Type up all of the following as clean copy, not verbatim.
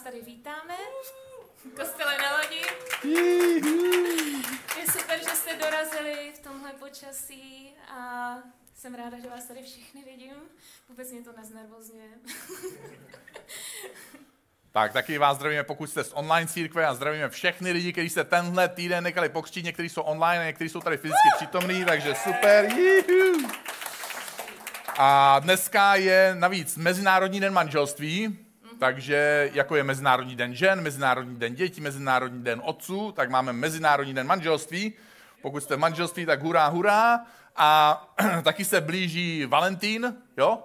vás tady vítáme v kostele na lodi. Je super, že jste dorazili v tomhle počasí a jsem ráda, že vás tady všechny vidím. Vůbec mě to neznervozňuje. Tak, taky vás zdravíme, pokud jste z online církve, a zdravíme všechny lidi, kteří se tenhle týden nechali pokřtít, někteří jsou online a někteří jsou tady fyzicky přítomní, takže super. A dneska je navíc Mezinárodní den manželství, takže jako je Mezinárodní den žen, Mezinárodní den dětí, Mezinárodní den otců, tak máme Mezinárodní den manželství. Pokud jste v manželství, tak hurá, hurá. A taky se blíží Valentín, jo?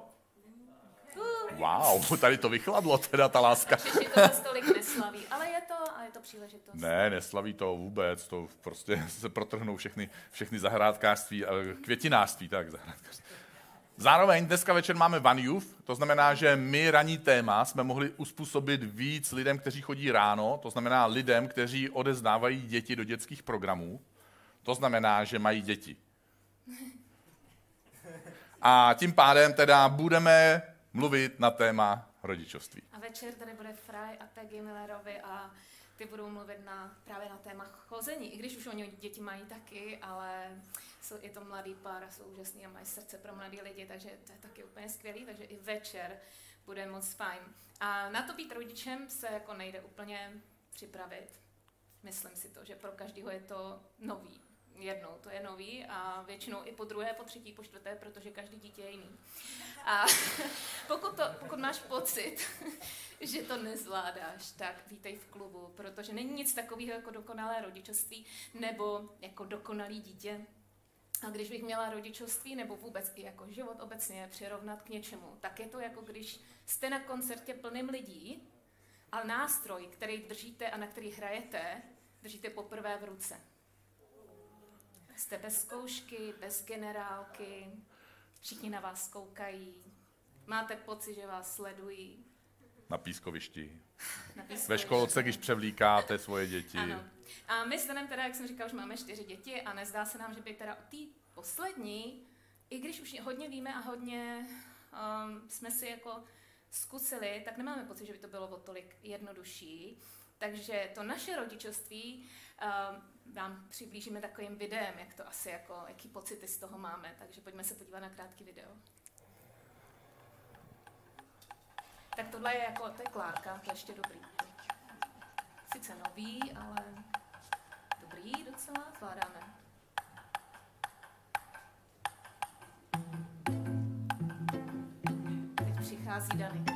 Wow, tady to vychladlo teda ta láska. Češi to zase tolik neslaví, ale je to příležitost. Ne, neslaví to vůbec, to prostě se protrhnou všechny zahrádkářství a květinářství, tak zahrádkářství. Zároveň dneska večer máme One Youth, to znamená, že my ranní téma jsme mohli uspůsobit víc lidem, kteří chodí ráno, to znamená lidem, kteří odezdávají děti do dětských programů, to znamená, že mají děti. A tím pádem teda budeme mluvit na téma rodičovství. A večer tady bude Fry a Peggy Millerovi a ty budou mluvit právě na téma chození, i když už oni děti mají taky, ale je to mladý pár a jsou úžasný a mají srdce pro mladý lidi, takže to je taky úplně skvělý, takže i večer bude moc fajn. A na to být rodičem se jako nejde úplně připravit. Myslím si to, že pro každého je to nový. Jednou to je nový a většinou i po druhé, po třetí, po čtvrté, protože každý dítě je jiný. A pokud máš pocit, že to nezvládáš, tak vítej v klubu, protože není nic takového jako dokonalé rodičovství nebo jako dokonalý dítě. A když bych měla rodičovství nebo vůbec i jako život obecně přirovnat k něčemu, tak je to jako když jste na koncertě plným lidí, ale nástroj, který držíte a na který hrajete, držíte poprvé v ruce. Jste bez zkoušky, bez generálky, všichni na vás koukají, máte pocit, že vás sledují. Na pískovišti. Ve školce, když převlíkáte svoje děti. Ano. A my s Danem teda, jak jsem říkal, už máme 4 děti a nezdá se nám, že by teda u té poslední, i když už hodně víme a hodně jsme si jako zkusili, tak nemáme pocit, že by to bylo o tolik jednodušší. Takže to naše rodičovství vám přiblížíme takovým videem, jak to asi jako, jaký pocity z toho máme. Takže pojďme se podívat na krátký video. Tak tohle je jako, to je Klárka, to je ještě dobrý. Sice nový, ale dobrý docela, zvládáme. Teď přichází Danny.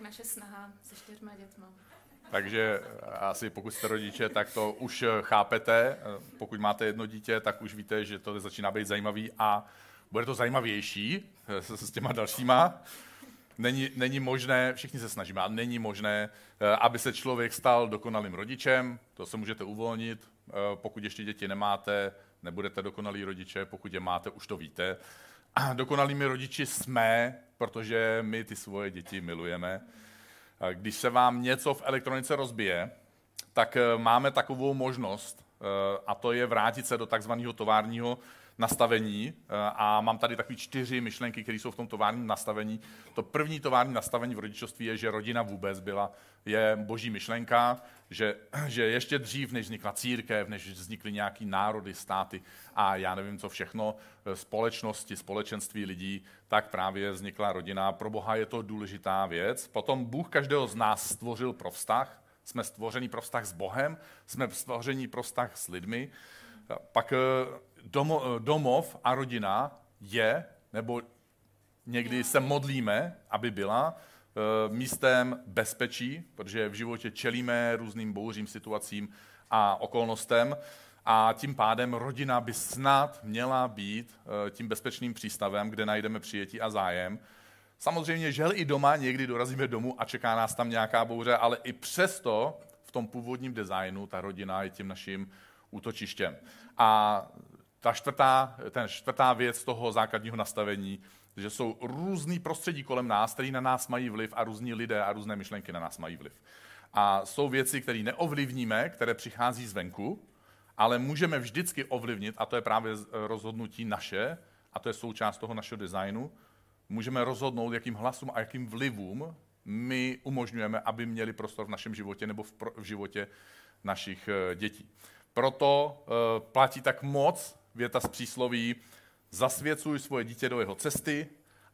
Naše snaha se 4 dětma. Takže asi pokud jste rodiče, tak to už chápete. Pokud máte 1 dítě, tak už víte, že to začíná být zajímavý a bude to zajímavější s těma dalšíma. Není možné, všichni se snažíme, ale není možné, aby se člověk stal dokonalým rodičem. To se můžete uvolnit. Pokud ještě děti nemáte, nebudete dokonalí rodiče. Pokud je máte, už to víte. A dokonalými rodiči jsme, protože my ty svoje děti milujeme. Když se vám něco v elektronice rozbije, tak máme takovou možnost, a to je vrátit se do takzvaného továrního nastavení. A mám tady takové 4 myšlenky, které jsou v tom továrním nastavení. To první tovární nastavení v rodičovství je, že rodina vůbec je boží myšlenka, že ještě dřív, než vznikla církev, než vznikly nějaký národy, státy a já nevím co všechno, společnosti, společenství lidí, tak právě vznikla rodina. Pro Boha je to důležitá věc. Potom Bůh každého z nás stvořil pro vztah. Jsme stvoření pro vztah s Bohem, jsme stvoření pro vztah s lidmi. Pak domov a rodina je, nebo někdy se modlíme, aby byla, místem bezpečí, protože v životě čelíme různým bouřím, situacím a okolnostem. a tím pádem rodina by snad měla být tím bezpečným přístavem, kde najdeme přijetí a zájem. Samozřejmě, že i doma, někdy dorazíme domů a čeká nás tam nějaká bouře, ale i přesto v tom původním designu ta rodina je tím naším útočištěm. A ta čtvrtá věc toho základního nastavení, že jsou různý prostředí kolem nás, které na nás mají vliv a různí lidé a různé myšlenky na nás mají vliv. A jsou věci, které neovlivníme, které přichází zvenku, ale můžeme vždycky ovlivnit, a to je právě rozhodnutí naše, a to je součást toho našeho designu, můžeme rozhodnout, jakým hlasům a jakým vlivům my umožňujeme, aby měli prostor v našem životě nebo v životě našich dětí. Proto platí tak moc věta z přísloví: zasvěcuj svoje dítě do jeho cesty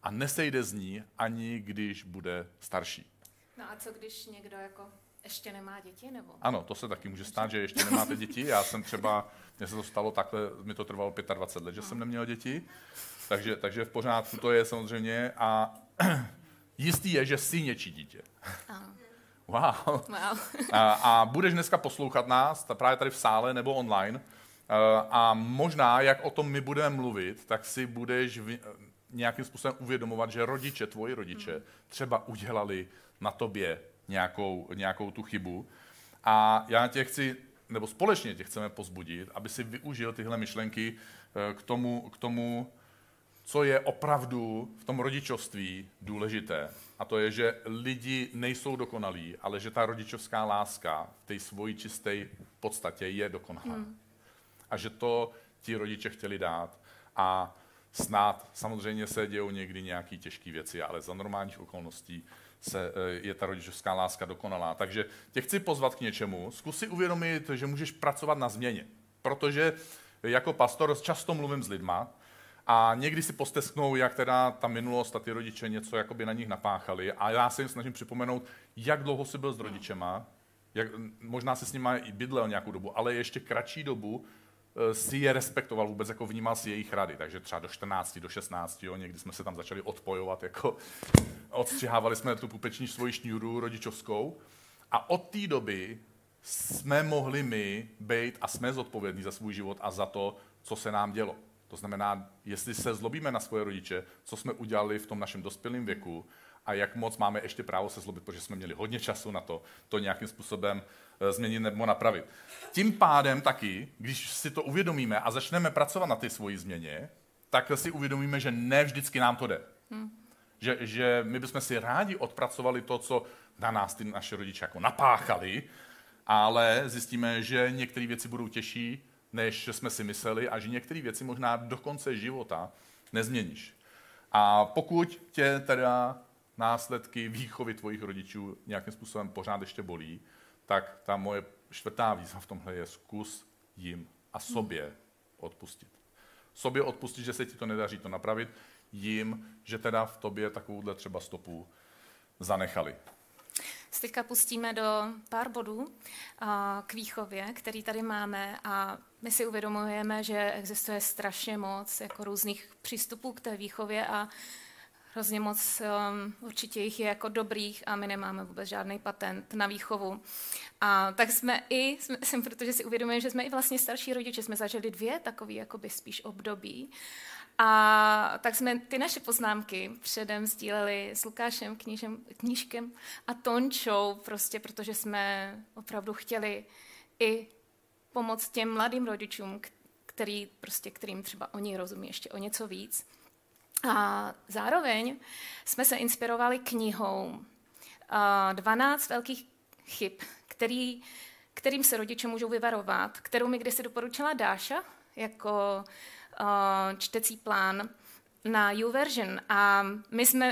a nesejde z ní, ani když bude starší. No a co když někdo jako ještě nemá děti? Nebo? Ano, to se taky může stát, že ještě nemáte děti. Já jsem třeba, mně se to stalo takhle, mi to trvalo 25 let, že jsem neměl děti. Takže v pořádku to je samozřejmě. A jistý je, že jsi něčí dítě. Ano. Wow. A budeš dneska poslouchat nás, právě tady v sále nebo online. A možná, jak o tom my budeme mluvit, tak si budeš nějakým způsobem uvědomovat, že rodiče, tvoji rodiče, třeba udělali na tobě nějakou tu chybu. A já tě chci, nebo společně tě chceme pozbudit, aby si využil tyhle myšlenky k tomu, co je opravdu v tom rodičovství důležité. A to je, že lidi nejsou dokonalí, ale že ta rodičovská láska v té svojí čisté podstatě je dokonalá. A že to ti rodiče chtěli dát. A snad samozřejmě se dějou někdy nějaké těžké věci, ale za normálních okolností je ta rodičovská láska dokonalá. Takže tě chci pozvat k něčemu. Zkus si uvědomit, že můžeš pracovat na změně. Protože jako pastor často mluvím s lidma a někdy si postesknou, jak teda ta minulost a ty rodiče něco jakoby na nich napáchali. A já se jim snažím připomenout, jak dlouho jsi byl s rodičema, možná si s nima i bydlel nějakou dobu, ale ještě kratší dobu si je respektoval vůbec, jako vnímal si jejich rady. Takže třeba do 14, do 16, jo, někdy jsme se tam začali odpojovat, jako odstřihávali jsme tu pupeční svoji šňůru rodičovskou a od té doby jsme mohli my být a jsme zodpovědní za svůj život a za to, co se nám dělo. To znamená, jestli se zlobíme na svoje rodiče, co jsme udělali v tom našem dospělém věku a jak moc máme ještě právo se zlobit, protože jsme měli hodně času na to nějakým způsobem změnit nebo napravit. Tím pádem taky, když si to uvědomíme a začneme pracovat na ty svoji změně, tak si uvědomíme, že ne vždycky nám to jde. Že my bychom si rádi odpracovali to, co na nás ty naše rodiče jako napáchali, ale zjistíme, že některé věci budou těžší, než jsme si mysleli a že některé věci možná do konce života nezměníš. A pokud tě teda následky výchovy tvojich rodičů nějakým způsobem pořád ještě bolí, tak ta moje čtvrtá výzva v tomhle je: zkus jim a sobě odpustit. Sobě odpustit, že se ti to nedaří to napravit, jim, že teda v tobě takovouhle třeba stopu zanechali. Se teďka pustíme do pár bodů k výchově, který tady máme, a my si uvědomujeme, že existuje strašně moc jako různých přístupů k té výchově a hrozně moc určitě jich je jako dobrých a my nemáme vůbec žádný patent na výchovu. A tak jsme, protože si uvědomujeme, že jsme i vlastně starší rodiče, jsme zažili 2 takový jakoby spíš období. A tak jsme ty naše poznámky předem sdíleli s Lukášem, knížkem a Tončou, prostě protože jsme opravdu chtěli i pomoct těm mladým rodičům, kterým třeba oni rozumí ještě o něco víc. A zároveň jsme se inspirovali knihou 12 velkých chyb, kterým se rodiče můžou vyvarovat, kterou mi kdysi doporučila Dáša jako čtecí plán na YouVersion. A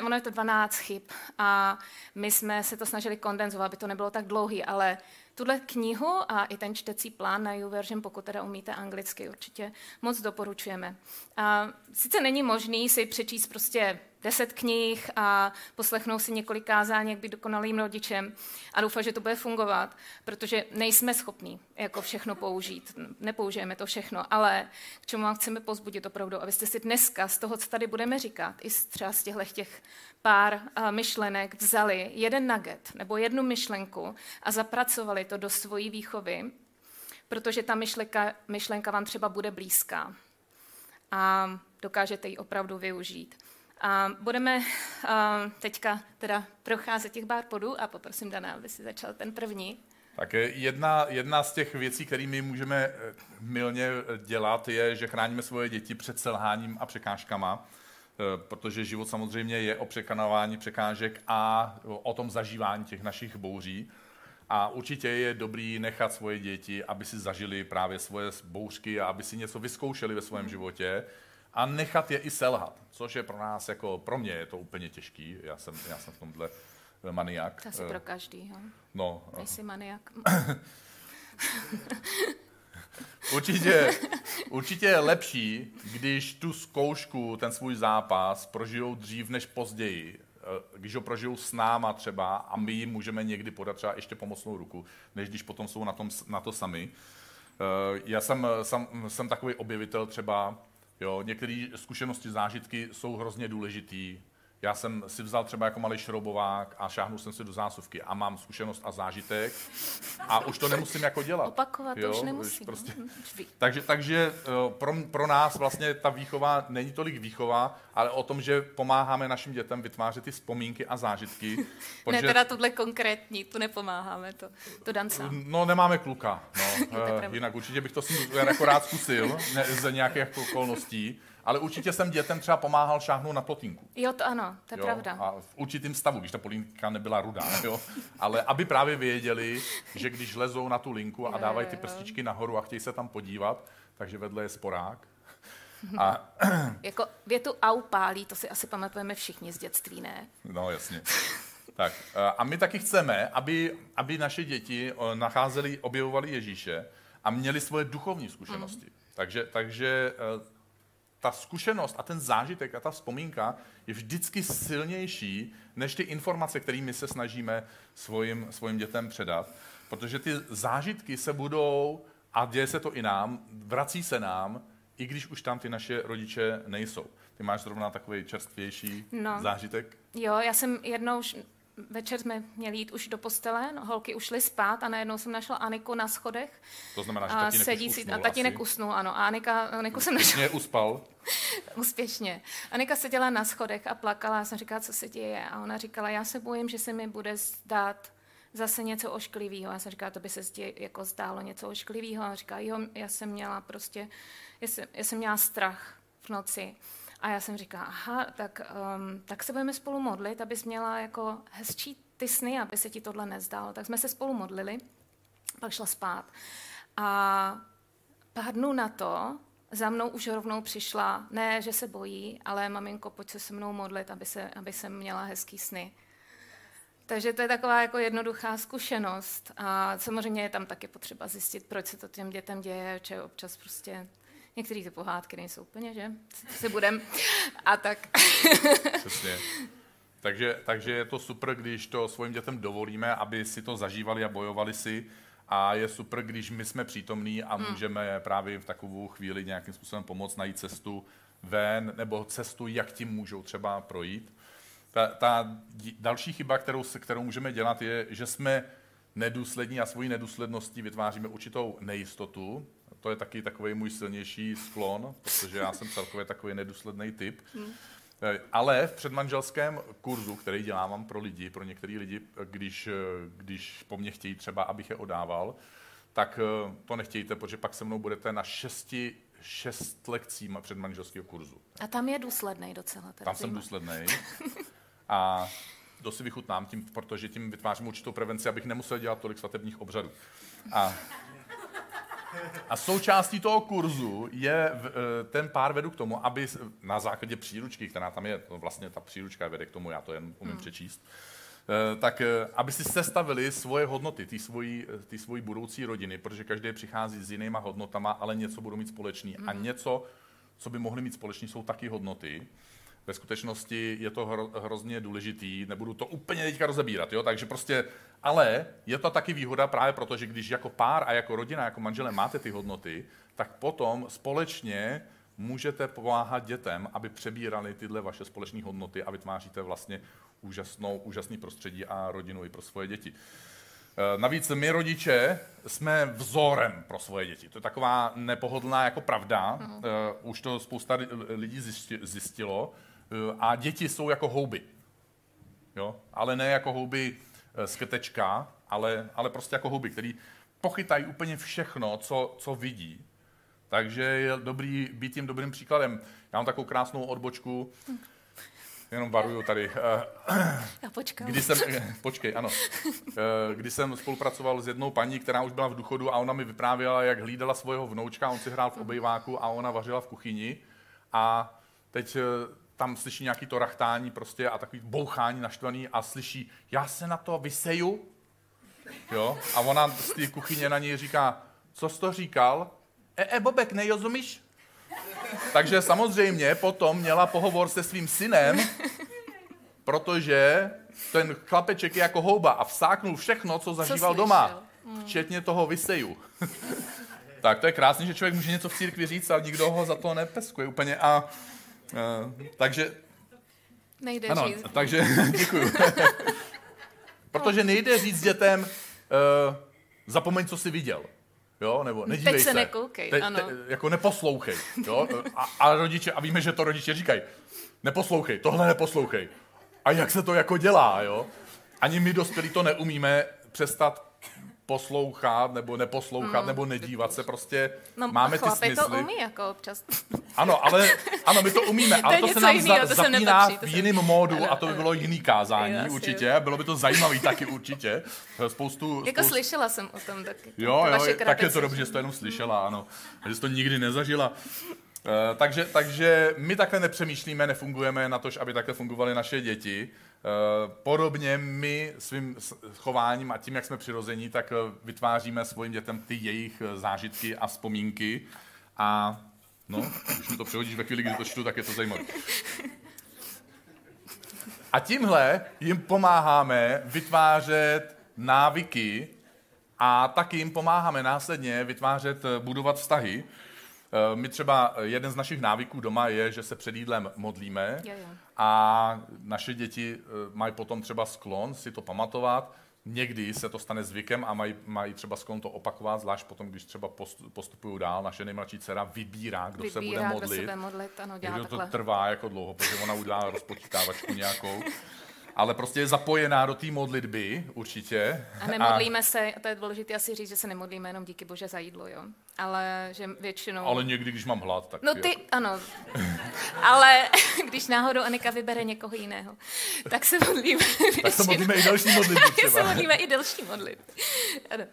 ono je to 12 chyb a my jsme se to snažili kondenzovat, aby to nebylo tak dlouhý, ale tuhle knihu a i ten čtecí plán na YouVersion, pokud teda umíte anglicky, určitě moc doporučujeme. A sice není možný si přečíst prostě 10 knih a poslechnout si několik kázání, jak být dokonalým rodičem a doufat, že to bude fungovat, protože nejsme schopní jako všechno použít, nepoužijeme to všechno, ale k čemu vám chceme pozbudit opravdu, abyste si dneska z toho, co tady budeme říkat, i třeba z těch pár myšlenek vzali jeden nugget nebo jednu myšlenku a zapracovali to do svojí výchovy, protože ta myšlenka vám třeba bude blízká a dokážete ji opravdu využít. A budeme teďka teda procházet těch pár bodů a poprosím Dana, aby si začal ten první. Tak jedna z těch věcí, které my můžeme mylně dělat, je, že chráníme svoje děti před selháním a překážkama, protože život samozřejmě je o překonávání překážek a o tom zažívání těch našich bouří. A určitě je dobrý nechat svoje děti, aby si zažili právě svoje bouřky a aby si něco vyzkoušeli ve svém životě a nechat je i selhat, což je pro nás, jako pro mě je to úplně těžký, já jsem v tomhle maniak. To asi pro každýho. No. Jsi maniak. Určitě je lepší, když tu zkoušku, ten svůj zápas prožijou dřív než později. Když ho prožijou s náma třeba a my jim můžeme někdy podat třeba ještě pomocnou ruku, než když potom jsou na to sami. Já jsem takový objevitel třeba, jo, některé zkušenosti, zážitky jsou hrozně důležitý. Já jsem si vzal třeba jako malý šroubovák a šáhnul jsem si do zásuvky a mám zkušenost a zážitek a už to nemusím jako dělat. Opakovat, jo? To už nemusím. Prostě. Takže pro nás vlastně ta výchova není tolik výchova, ale o tom, že pomáháme našim dětem vytvářet ty vzpomínky a zážitky. Protože... Ne, teda tohle konkrétní, tu nepomáháme, to Dan sám. No, nemáme kluka, no, jinak určitě bych to si jako rád zkusil z nějakých okolností. Ale určitě jsem dětem třeba pomáhal šáhnout na plotínku. Jo, to ano, to je pravda. A v určitém stavu, když ta plotínka nebyla rudá, jo. Ale aby právě věděli, že když lezou na tu linku a dávají ty prstičky nahoru a chtějí se tam podívat, takže vedle je sporák. A... jako větu au pálí, to si asi pamatujeme všichni z dětství, ne? No, jasně. Tak. A my taky chceme, aby naše děti nacházeli, objevovali Ježíše a měli svoje duchovní zkušenosti. Takže ta zkušenost a ten zážitek a ta vzpomínka je vždycky silnější než ty informace, které my se snažíme svým dětem předat. Protože ty zážitky se budou, a děje se to i nám, vrací se nám, i když už tam ty naše rodiče nejsou. Ty máš zrovna takový čerstvější zážitek? Jo, já jsem jednou... Večer jsme měli jít už do postele, holky už šly spát a najednou jsem našla Aniku na schodech. To znamená, že tatínek usnul asi. A tatínek usnul, ano. A Aniku jsem našla. Úspěšně uspal. Úspěšně. Anika seděla na schodech a plakala. Já jsem říkala, co se děje. A ona říkala, já se bojím, že se mi bude zdát zase něco ošklivého. Já jsem říkala, to by se jako zdálo něco ošklivého. A říkala, jo, já jsem měla strach v noci. A já jsem říkala, tak se budeme spolu modlit, abys měla jako hezčí ty sny, aby se ti tohle nezdálo. Tak jsme se spolu modlili, pak šla spát. A pár dnů na to za mnou už rovnou přišla, ne, že se bojí, ale maminko, pojď se mnou modlit, aby jsem měla hezký sny. Takže to je taková jako jednoduchá zkušenost. A samozřejmě je tam taky potřeba zjistit, proč se to těm dětem děje, že občas prostě... Některé ty pohádky nejsou úplně, že? Se budem. A tak. Přesně. Takže je to super, když to svým dětem dovolíme, aby si to zažívali a bojovali si. A je super, když my jsme přítomní a můžeme právě v takovou chvíli nějakým způsobem pomoct najít cestu ven, nebo cestu, jak tím můžou třeba projít. Ta další chyba, kterou můžeme dělat, je, že jsme nedůslední a svojí nedůsledností vytváříme určitou nejistotu. To je taky takový můj silnější sklon, protože já jsem celkově takový nedůsledný typ. Ale v předmanželském kurzu, který dělám pro lidi, pro některý lidi, když po mně chtějí třeba, abych je odával, tak to nechtějte, protože pak se mnou budete na 6 lekcí předmanželského kurzu. A tam je důslednej docela. Tam jsem důslednej. A to si vychutnám tím, protože tím vytvářím určitou prevenci, abych nemusel dělat tolik svatebních obřadů. A součástí toho kurzu je, ten pár vedu k tomu, aby na základě příručky, která tam je, vlastně ta příručka vede k tomu, já to jen umím přečíst, tak aby si sestavili svoje hodnoty, ty svoji budoucí rodiny, protože každý přichází s jinýma hodnotama, ale něco budou mít společný. A něco, co by mohli mít společný, jsou taky hodnoty. Ve skutečnosti je to hrozně důležitý, nebudu to úplně teďka rozebírat, jo? Takže prostě, ale je to taky výhoda právě proto, že když jako pár a jako rodina, jako manželé máte ty hodnoty, tak potom společně můžete pomáhat dětem, aby přebírali tyhle vaše společné hodnoty a vytváříte vlastně úžasný prostředí a rodinu i pro svoje děti. Navíc my rodiče jsme vzorem pro svoje děti. To je taková nepohodlná jako pravda. Už to spousta lidí zjistilo. A děti jsou jako houby. Jo? Ale ne jako houby z krtečka, ale prostě jako houby, který pochytají úplně všechno, co vidí. Takže je dobrý být tím dobrým příkladem. Já mám takovou krásnou odbočku. Jenom varuju tady. Já počkám. Když jsem spolupracoval s jednou paní, která už byla v důchodu, a ona mi vyprávěla, jak hlídala svého vnoučka, on si hrál v obejváku a ona vařila v kuchyni. A teď tam slyší nějaký to rachtání prostě a takový bouchání naštvaný a slyší, já se na to vyseju. Jo? A ona z té kuchyně na něj říká, co jsi to říkal? Bobek, nejrozumíš? Takže samozřejmě potom měla pohovor se svým synem, protože ten chlapeček je jako houba a vsáknul všechno, co zažíval doma. Včetně toho vyseju. Tak to je krásný, že člověk může něco v církvi říct, ale nikdo ho za to nepeskuje úplně. Takže... Nejde ano, říct. Takže děkuju. Protože nejde říct dětem, zapomeň, co jsi viděl. Jo, nebo nedívej se. Teď se nekoukej, ano. Jako neposlouchej. Jo? A rodiče, a víme, že to rodiče říkají, neposlouchej, tohle neposlouchej. A jak se to jako dělá, jo? Ani my dospělí to neumíme přestat poslouchat, nebo neposlouchat, nebo nedívat se, prostě no, máme ty smysly. No chlapy to umí jako občas. Ano, my to umíme, ale to se nám jiného, zapíná nepatří, v jiném módu a to by bylo jiný kázání jo, určitě, bylo by to zajímavý taky určitě. Jako slyšela jsem o tom taky. Jo, tak je to dobře, že jsi to jenom slyšela, ano. A že jsi to nikdy nezažila. Takže my takhle nepřemýšlíme, nefungujeme na to, aby takhle fungovaly naše děti. Podobně my svým chováním a tím, jak jsme přirození, tak vytváříme svým dětem ty jejich zážitky a vzpomínky. A no, když mi to přehodíš ve chvíli, kdy to čtu, tak je to zajímavé. A tímhle jim pomáháme vytvářet návyky a taky jim pomáháme následně budovat vztahy. My třeba, jeden z našich návyků doma je, že se před jídlem modlíme a naše děti mají potom třeba sklon si to pamatovat. Někdy se to stane zvykem a mají třeba sklon to opakovat, zvlášť potom, když třeba postupují dál. Naše nejmladší dcera vybírá, kdo se bude modlit. Ano, dělá to trvá jako dlouho, protože ona udělá rozpočítávačku nějakou. Ale prostě je zapojená do té modlitby, určitě. A nemodlíme se, a to je důležité asi říct, že se nemodlíme jenom díky Bože za jídlo, jo. Ale že většinou... Ale někdy, když mám hlad, tak... No ty, jako... ano. Ale když náhodou Anika vybere někoho jiného, tak se modlíme většinou. Tak se modlíme i další modlitby třeba. Tak se modlíme i další modlitby. Ano.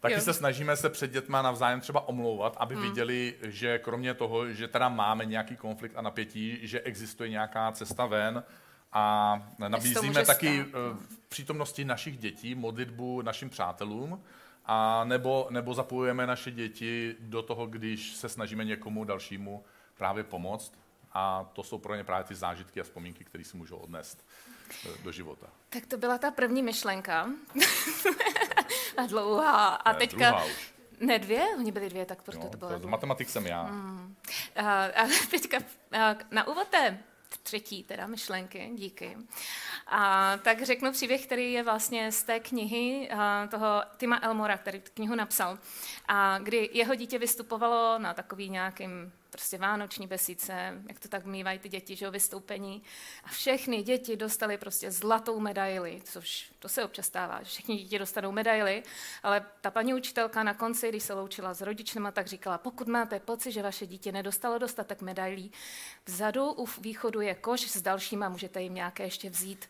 Taky jo. Se snažíme se před dětma navzájem třeba omlouvat, aby viděli, že kromě toho, že teda máme nějaký konflikt a napětí, že existuje nějaká cesta ven. A nabízíme taky v přítomnosti našich dětí modlitbu našim přátelům a nebo zapojujeme naše děti do toho, když se snažíme někomu dalšímu právě pomoct. A to jsou pro ně právě ty zážitky a vzpomínky, které si můžou odnést do života. Tak to byla ta první myšlenka. A dlouhá. A teďka... Druhá už. Ne dvě? Oni byly dvě, tak proto to bylo... Matematik jsem já. A teďka na úvod třetí teda myšlenky, díky. A tak řeknu příběh, který je vlastně z té knihy toho Tima Elmora, který tu knihu napsal. A kdy jeho dítě vystupovalo na takový nějakým prostě vánoční besídce, jak to tak mývají ty děti, že jo, vystoupení. A všechny děti dostaly prostě zlatou medaili, což to se občas stává, že všechny děti dostanou medaili, ale ta paní učitelka na konci, když se loučila s rodičnema, tak říkala, pokud máte pocit, že vaše dítě nedostalo dostatek medailí, vzadu u východu je koš s dalšíma, můžete jim nějaké ještě vzít.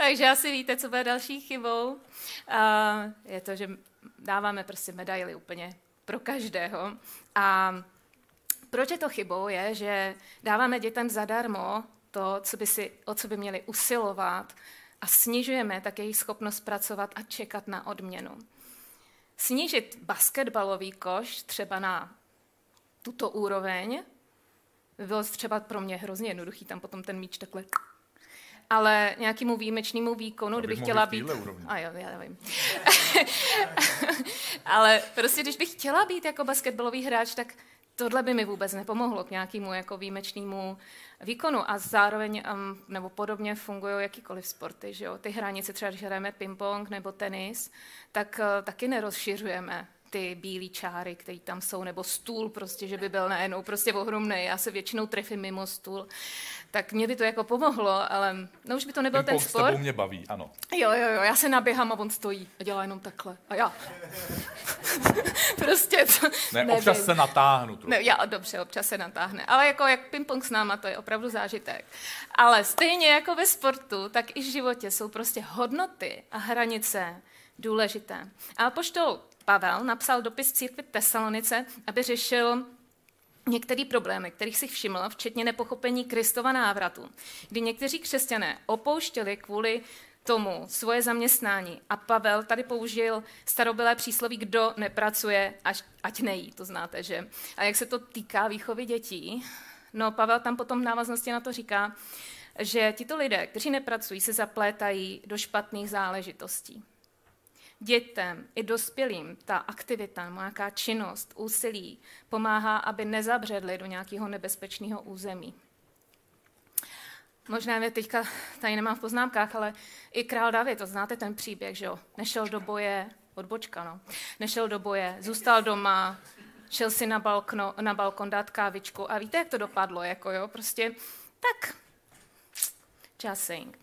Takže asi víte, co bude další chybou. A je to, že dáváme prostě medaily úplně pro každého. A proč je to chybou, je, že dáváme dětem zadarmo to, o co by měli usilovat a snižujeme tak jejich schopnost pracovat a čekat na odměnu. Snížit basketbalový koš třeba na tuto úroveň bylo třeba pro mě hrozně jednoduchý, tam potom ten míč takhle... Ale nějakému výjimečnému výkonu, kdybych chtěla být... A jo, já nevím. Ale prostě, když bych chtěla být jako basketbalový hráč, tak tohle by mi vůbec nepomohlo k nějakému jako výjimečnému výkonu. A zároveň nebo podobně fungují jakýkoliv sporty. Že jo? Ty hranice, třeba když hrajeme ping-pong nebo tenis, tak taky nerozšiřujeme ty bílé čáry, které tam jsou, nebo stůl prostě, že by byl najednou prostě ohromnej. Já se většinou trefím mimo stůl. Tak mě by to jako pomohlo, ale no už by to nebyl ten sport. S tebou mě baví, ano. Jo, já se naběhám a on stojí a dělá jenom takhle. A já. prostě to ne, nevím. Občas se natáhnu. Ne, já dobře, občas se natáhne. Ale jako jak ping-pong s náma, to je opravdu zážitek. Ale stejně jako ve sportu, tak i v životě jsou prostě hodnoty a hranice důležité. A apoštol Pavel napsal dopis církvi Tesalonice, aby řešil některé problémy, kterých si všiml, včetně nepochopení Kristova návratu, kdy někteří křesťané opouštěli kvůli tomu svoje zaměstnání. A Pavel tady použil starobylé přísloví, kdo nepracuje, ať nejí, to znáte, že? A jak se to týká výchovy dětí? No Pavel tam potom v návaznosti na to říká, že tito lidé, kteří nepracují, se zaplétají do špatných záležitostí. Dětem i dospělým ta aktivita, nějaká činnost, úsilí pomáhá, aby nezabředli do nějakého nebezpečného území. Možná mě teďka tady nemám v poznámkách, ale i král David, to znáte ten příběh, že jo? Nešel do boje, odbočka, no. Nešel do boje, zůstal doma, šel si na balkon dát kávičku a víte, jak to dopadlo, jako jo? Prostě tak, just saying.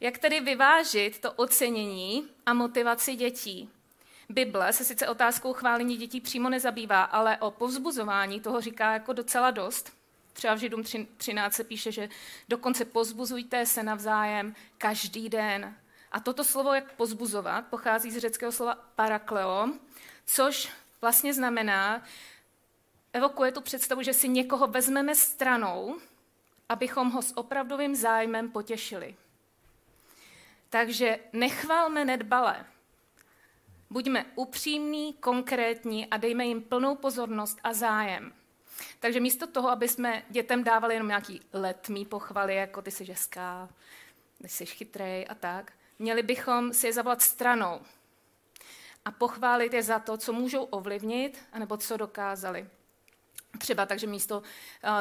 Jak tedy vyvážit to ocenění a motivaci dětí? Bible se sice otázkou chválení dětí přímo nezabývá, ale o povzbuzování toho říká jako docela dost. Třeba v Židům 13 se píše, že dokonce povzbuzujte se navzájem každý den. A toto slovo, jak povzbuzovat, pochází z řeckého slova parakleo, což vlastně znamená, evokuje tu představu, že si někoho vezmeme stranou, abychom ho s opravdovým zájmem potěšili. Takže nechválme nedbale. Buďme upřímní, konkrétní a dejme jim plnou pozornost a zájem. Takže místo toho, aby jsme dětem dávali jenom nějaký letmý pochvaly, jako ty jsi hezká, ty jsi chytrej a tak, měli bychom si je zavolat stranou a pochválit je za to, co můžou ovlivnit, anebo co dokázali. Třeba takže místo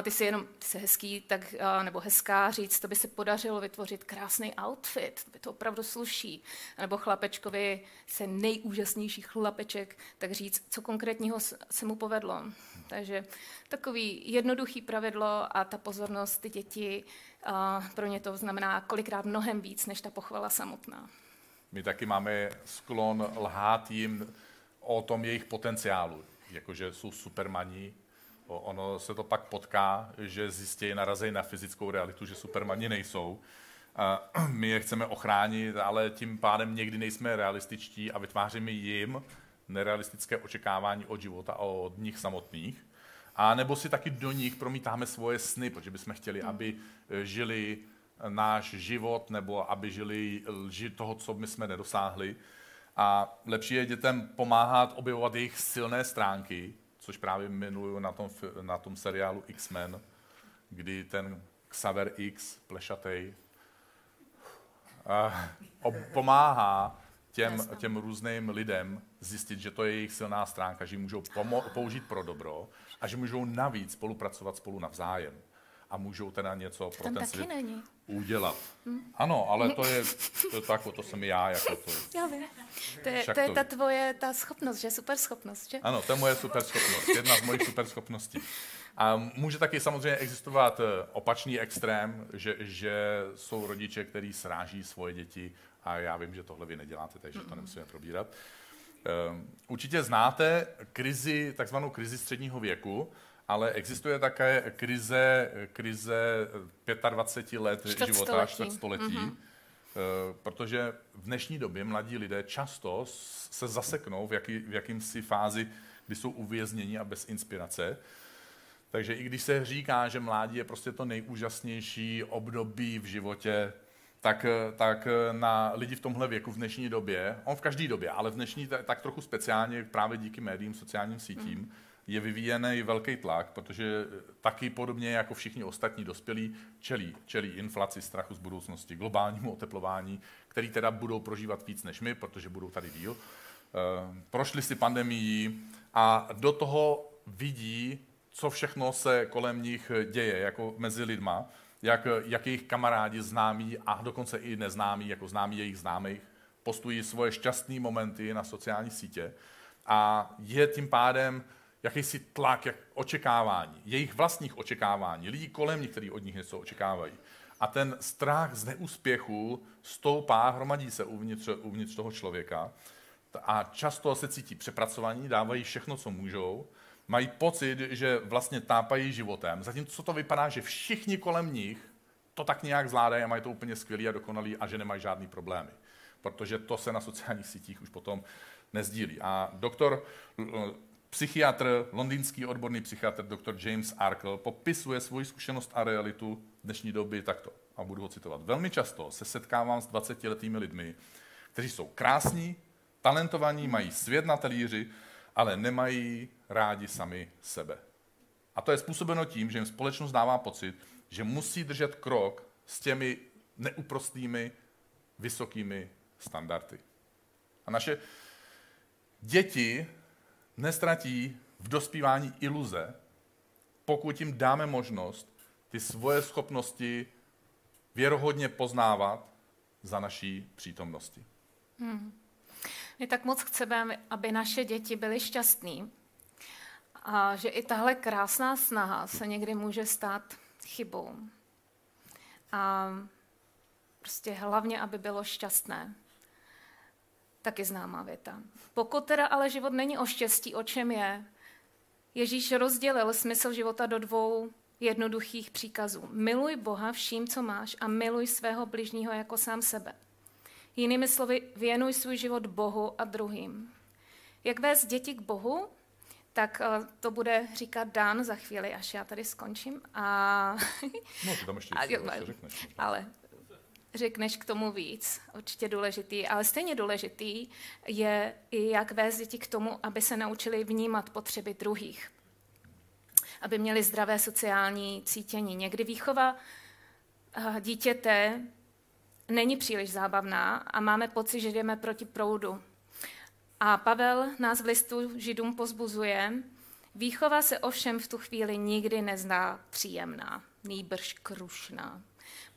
ty jsi hezký, tak, nebo hezká říct, to by se podařilo vytvořit krásný outfit, to by to opravdu sluší. A nebo chlapečkovi se nejúžasnější chlapeček, tak říct, co konkrétního se mu povedlo. Takže takový jednoduchý pravidlo a ta pozornost ty děti, pro ně to znamená kolikrát mnohem víc, než ta pochvala samotná. My taky máme sklon lhát jim o tom jejich potenciálu, jakože jsou supermaní. Ono se to pak potká, že zjistějí, narazí na fyzickou realitu, že supermani nejsou. My je chceme ochránit, ale tím pádem někdy nejsme realističtí a vytváříme jim nerealistické očekávání od života a od nich samotných. A nebo si taky do nich promítáme svoje sny, protože bychom chtěli, aby žili náš život nebo aby žili lži toho, co my jsme nedosáhli. A lepší je dětem pomáhat objevovat jejich silné stránky, což právě miluju na tom seriálu X-Men, kdy ten Xaver X, plešatej, pomáhá těm různým lidem zjistit, že to je jejich silná stránka, že ji můžou použít pro dobro a že můžou navíc spolupracovat spolu navzájem a můžou teda něco pro ten svět udělat. Ano, ale to je tak, to jsem já. Jako to. Já vím. To je ta tvoje schopnost, že? Super schopnost, že? Ano, to je moje super schopnost. Jedna z mojich super schopností. A může taky samozřejmě existovat opačný extrém, že jsou rodiče, kteří sráží svoje děti a já vím, že tohle vy neděláte, takže to nemusíme probírat. Určitě znáte krizi, takzvanou krizi středního věku, ale existuje také krize 25 let života, čtvrtstoletí, protože v dnešní době mladí lidé často se zaseknou v jakýmsi fázi, kdy jsou uvězněni a bez inspirace. Takže i když se říká, že mládí je prostě to nejúžasnější období v životě, tak na lidi v tomhle věku v dnešní době, on v každé době, ale v dnešní tak trochu speciálně právě díky médiím, sociálním sítím, je vyvíjený velký tlak, protože taky podobně jako všichni ostatní dospělí čelí inflaci, strachu z budoucnosti, globálnímu oteplování, který teda budou prožívat víc než my, protože budou tady díl. Prošli si pandemií a do toho vidí co všechno se kolem nich děje, jako mezi lidma, jak jejich kamarádi, známí a dokonce i neznámí, jako známí jejich známých, postují svoje šťastné momenty na sociální sítě a je tím pádem jakýsi tlak, očekávání, jejich vlastních očekávání, lidí kolem nich, kteří od nich něco očekávají. A ten strach z neúspěchu stoupá, hromadí se uvnitř toho člověka a často se cítí přepracovaní, dávají všechno, co můžou, mají pocit, že vlastně tápají životem, zatímco to vypadá, že všichni kolem nich to tak nějak zvládají a mají to úplně skvělý a dokonalý a že nemají žádný problémy. Protože to se na sociálních sítích už potom nezdílí. A psychiatr, londýnský odborný psychiatr dr. James Arkle popisuje svoji zkušenost a realitu dnešní doby takto. A budu ho citovat. Velmi často se setkávám s 20-letými lidmi, kteří jsou krásní, talentovaní, mají svět na talíři, ale nemají rádi sami sebe. A to je způsobeno tím, že jim společnost dává pocit, že musí držet krok s těmi neúprostnými, vysokými standardy. A naše děti nestratí v dospívání iluze, pokud jim dáme možnost ty svoje schopnosti věrohodně poznávat za naší přítomnosti. My tak moc chceme, aby naše děti byly šťastný a že i tahle krásná snaha se někdy může stát chybou. A prostě hlavně, aby bylo šťastné. Taky známá věta. Pokud teda ale život není o štěstí, o čem je? Ježíš rozdělil smysl života do dvou jednoduchých příkazů. Miluj Boha vším, co máš a miluj svého bližního jako sám sebe. Jinými slovy, věnuj svůj život Bohu a druhým. Jak vést děti k Bohu? Tak to bude říkat Dan za chvíli, až já tady skončím. A... No, to tam ještě řekneš. Ale... Řekneš k tomu víc, určitě důležitý, ale stejně důležitý je i jak vést děti k tomu, aby se naučili vnímat potřeby druhých, aby měli zdravé sociální cítění. Někdy výchova dítěte není příliš zábavná a máme pocit, že jdeme proti proudu. A Pavel nás v listu Židům pozbuzuje, výchova se ovšem v tu chvíli nikdy nezdá příjemná, nýbrž krušná.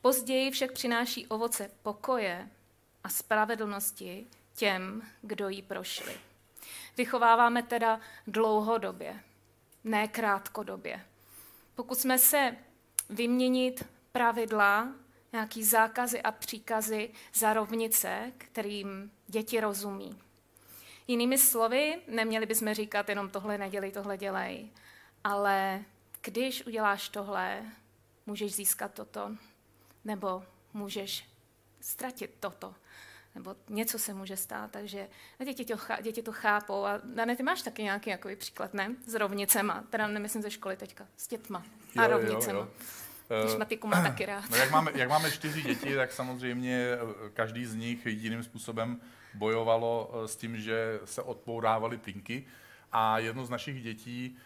Později však přináší ovoce pokoje a spravedlnosti těm, kdo jí prošli. Vychováváme teda dlouhodobě, ne krátkodobě. Pokusme se vyměnit pravidla, nějaký zákazy a příkazy za rovnice, kterým děti rozumí. Jinými slovy, neměli bychom říkat jenom tohle nedělej, tohle dělej, ale když uděláš tohle, můžeš získat toto. Nebo můžeš ztratit toto, nebo něco se může stát, takže děti to chápou. A Danny, ty máš taky nějaký jakový příklad, ne? S rovnicema, teda nemyslím ze školy teďka, s dětma a rovnicema. Jo. Když matiku má taky rád. No, jak máme 4 děti, tak samozřejmě každý z nich jiným způsobem bojovalo s tím, že se odpourávaly plinky a jedno z našich dětí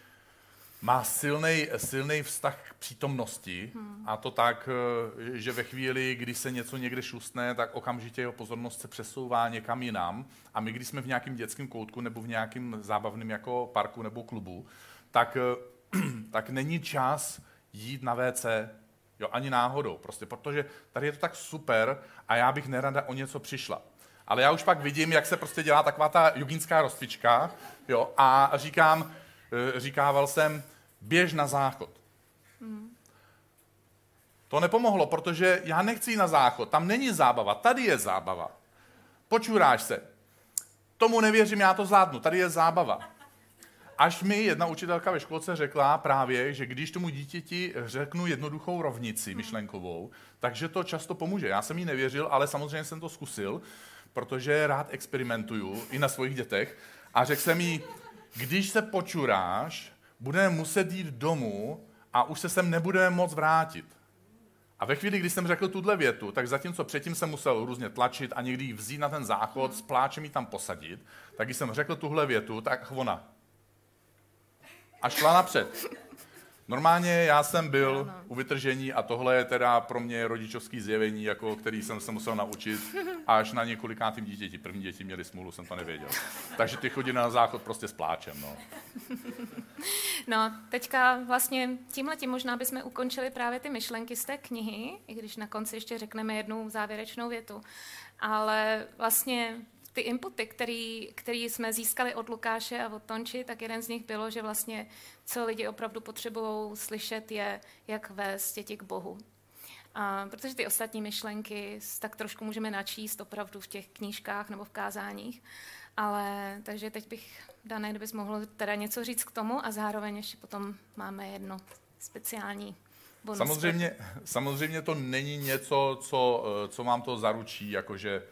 má silný vztah k přítomnosti a to tak, že ve chvíli, kdy se něco někde šustne, tak okamžitě jeho pozornost se přesouvá někam jinam a my, když jsme v nějakém dětském koutku nebo v nějakém zábavném jako parku nebo klubu, tak není čas jít na WC, jo, ani náhodou, prostě, protože tady je to tak super a já bych nerada o něco přišla. Ale já už pak vidím, jak se prostě dělá taková ta jogínská rozcvička, jo, a říkával jsem, běž na záchod. To nepomohlo, protože já nechci jít na záchod, tam není zábava, tady je zábava. Počuráš se, tomu nevěřím, já to zvládnu, tady je zábava. Až mi jedna učitelka ve školce řekla právě, že když tomu dítěti řeknu jednoduchou rovnici myšlenkovou, takže to často pomůže. Já jsem jí nevěřil, ale samozřejmě jsem to zkusil, protože rád experimentuju i na svých dětech a řekl jsem jí, když se počuráš, budeme muset jít domů a už se sem nebudeme moc vrátit. A ve chvíli, kdy jsem řekl tuhle větu, tak zatímco předtím jsem musel různě tlačit a někdy ji vzít na ten záchod, s pláčem ji tam posadit, tak když jsem řekl tuhle větu, tak ona. A šla napřed. Normálně já jsem byl u vytržení a tohle je teda pro mě rodičovský zjevení, jako který jsem se musel naučit až na několikátým dítěti. První děti měli smůlu, jsem to nevěděl. Takže ty chodí na záchod prostě s pláčem. No. No, teďka vlastně tímhletím možná bychom ukončili právě ty myšlenky z té knihy, i když na konci ještě řekneme jednu závěrečnou větu. Ale vlastně ty inputy, které jsme získali od Lukáše a od Tonči, tak jeden z nich bylo, že vlastně co lidi opravdu potřebují slyšet je, jak vést děti k Bohu. A protože ty ostatní myšlenky tak trošku můžeme načíst opravdu v těch knížkách nebo v kázáních. Ale takže teď bych, Dané, kdybys mohl teda něco říct k tomu a zároveň ještě potom máme jedno speciální bonus. Samozřejmě to není něco, co vám to zaručí, jakože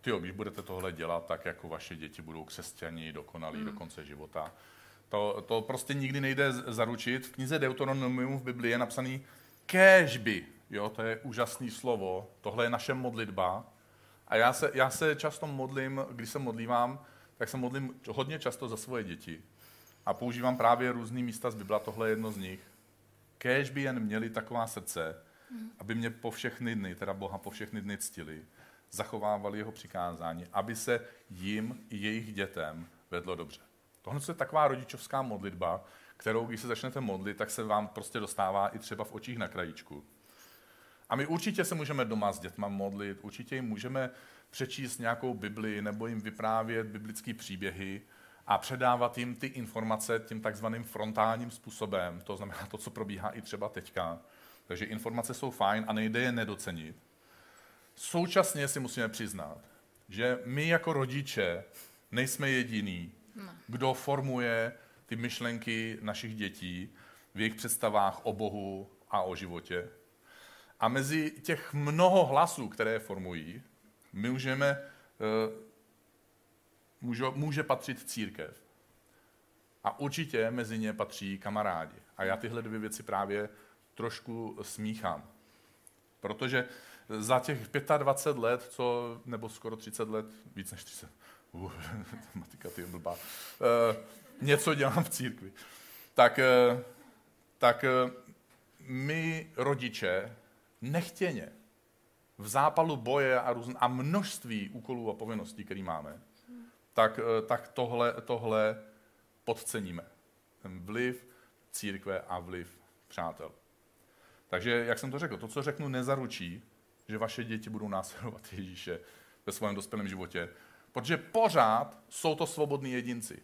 tyjo, když budete tohle dělat, tak jako vaše děti budou křesťani, dokonalí do konce života. To prostě nikdy nejde zaručit. V knize Deuteronomium v Biblii je napsaný kéžby. Jo, to je úžasné slovo. Tohle je naše modlitba. A já se často modlím, když se modlívám, tak se modlím hodně často za svoje děti. A používám právě různý místa z Bible, tohle je jedno z nich. Kéž by jen měli taková srdce, aby mě po všechny dny, teda Boha po všechny dny ctili, zachovávali jeho přikázání, aby se jim i jejich dětem vedlo dobře. Tohle je taková rodičovská modlitba, kterou když se začnete modlit, tak se vám prostě dostává i třeba v očích na krajíčku. A my určitě se můžeme doma s dětma modlit, určitě jim můžeme přečíst nějakou Bibli nebo jim vyprávět biblické příběhy a předávat jim ty informace tím takzvaným frontálním způsobem, to znamená to, co probíhá i třeba teďka. Takže informace jsou fajn a nejde je nedocenit. Současně si musíme přiznat, že my jako rodiče nejsme jediní, kdo formuje ty myšlenky našich dětí v jejich představách o Bohu a o životě. A mezi těch mnoho hlasů, které formují, my může patřit církev. A určitě mezi ně patří kamarádi. A já tyhle dvě věci právě trošku smíchám. Protože za těch 25 let, nebo skoro 30 let, víc než 30, matika, ty je blbá, něco dělám v církvi. Tak my rodiče, nechtěně, v zápalu boje a množství úkolů a povinností, které máme, tak tohle podceníme. Ten vliv církve a vliv přátel. Takže, jak jsem to řekl, to, co řeknu, nezaručí, že vaše děti budou následovat Ježíše ve svém dospělém životě, protože pořád jsou to svobodní jedinci.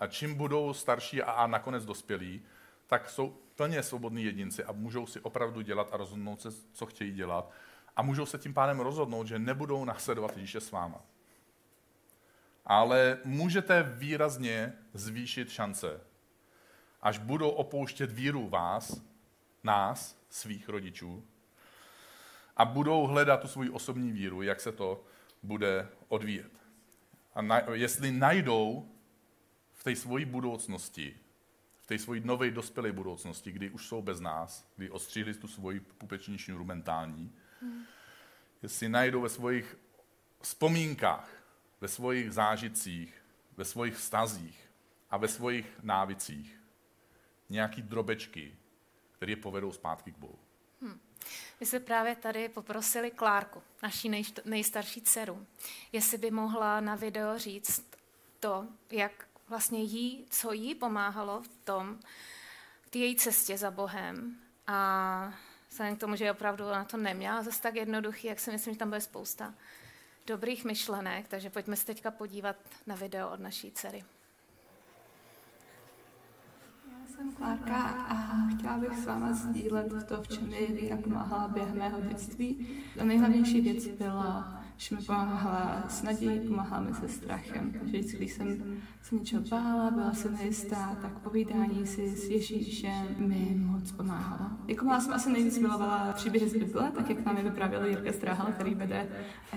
A čím budou starší a nakonec dospělí, tak jsou plně svobodní jedinci a můžou si opravdu dělat a rozhodnout se, co chtějí dělat. A můžou se tím pádem rozhodnout, že nebudou následovat Ježíše s váma. Ale můžete výrazně zvýšit šance, až budou opouštět víru vás, nás, svých rodičů, a budou hledat tu svou osobní víru, jak se to bude odvíjet. A jestli najdou v té svojí budoucnosti, v té svojí nové dospělé budoucnosti, kdy už jsou bez nás, kdy ostříhli tu svoji pupeční šňůru mentální, jestli najdou ve svých vzpomínkách, ve svých zážitcích, ve svých vztazích a ve svých návicích nějaký drobečky, které je povedou zpátky k Bohu. My jsme právě tady poprosili Klárku, naší nejstarší dceru, jestli by mohla na video říct to, jak vlastně co jí pomáhalo v tom, v její cestě za Bohem. A vzhledem k tomu, že opravdu ona to neměla zase tak jednoduchý, jak si myslím, že tam bude spousta dobrých myšlenek, takže pojďme se teďka podívat na video od naší dcery. Já jsem Klárka a chtěla bych s váma sdílet to, v čem mi Rita pomáhala během mého dětství. A nejhlavnější věc byla, že mi pomáhala s nadějí, pomáhala mi se strachem. Vždycky, když jsem se něčeho bála, byla jsem nejistá, tak povídání si s Ježíšem mi moc pomáhalo. Jako malá jsem asi nejvíc milovala příběhy z Bible, tak jak nám je vyprávěl Jirka Stráhala, který vede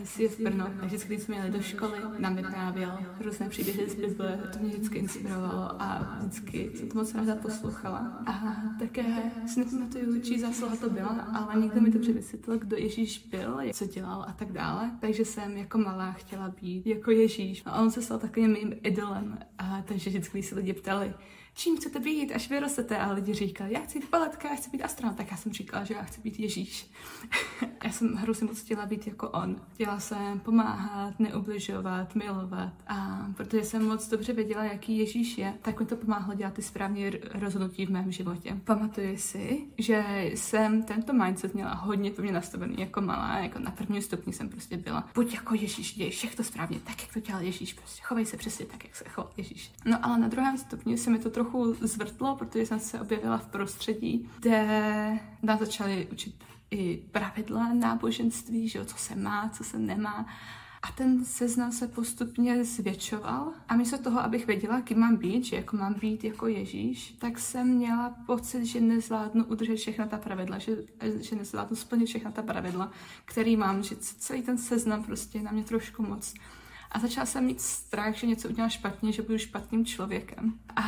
ICF v Brno. Vždycky, když jsme jeli do školy, nám vyprávěl různé příběhy z Bible, to mě vždycky inspirovalo a vždycky jsem to moc ráda poslouchala. A také si nepamatuju, čí zásluha to byla, ale někdo mi to předvysvětlil, kdo Ježíš byl, co dělal a tak dále. Takže jsem jako malá chtěla být jako Ježíš. A on se stal takovým mým idolem. A takže vždycky se lidi ptali, čím chcete být, až vyrostete. A lidi říkali, já chci být baletka, já chci být astronaut. Tak já jsem říkala, že já chci být Ježíš. Já jsem hrozně moc chtěla být jako on. Chtěla jsem pomáhat, neubližovat, milovat. A protože jsem moc dobře věděla, jaký Ježíš je, tak mi to pomáhlo dělat ty správné rozhodnutí v mém životě. Pamatuji si, že jsem tento mindset měla hodně pevně nastavený jako malá, jako na prvním stupni jsem prostě byla. Buď jako Ježíš, děj všechno správně, tak jak to dělal Ježíš, prostě chovej se přesně tak, jak se choval Ježíš. No ale na druhém stupni se mi to trochu zvrtlo, protože jsem se objevila v prostředí, kde nás začali učit i pravidla náboženství, že jo, co se má, co se nemá. A ten seznam se postupně zvětšoval. A místo toho, abych věděla, kým mám být, že jako mám být jako Ježíš, tak jsem měla pocit, že nezvládnu udržet všechna ta pravidla, že nezvládnu splnit všechna ta pravidla, který mám, že celý ten seznam prostě je na mě trošku moc. A začala jsem mít strach, že něco udělám špatně, že budu špatným člověkem. A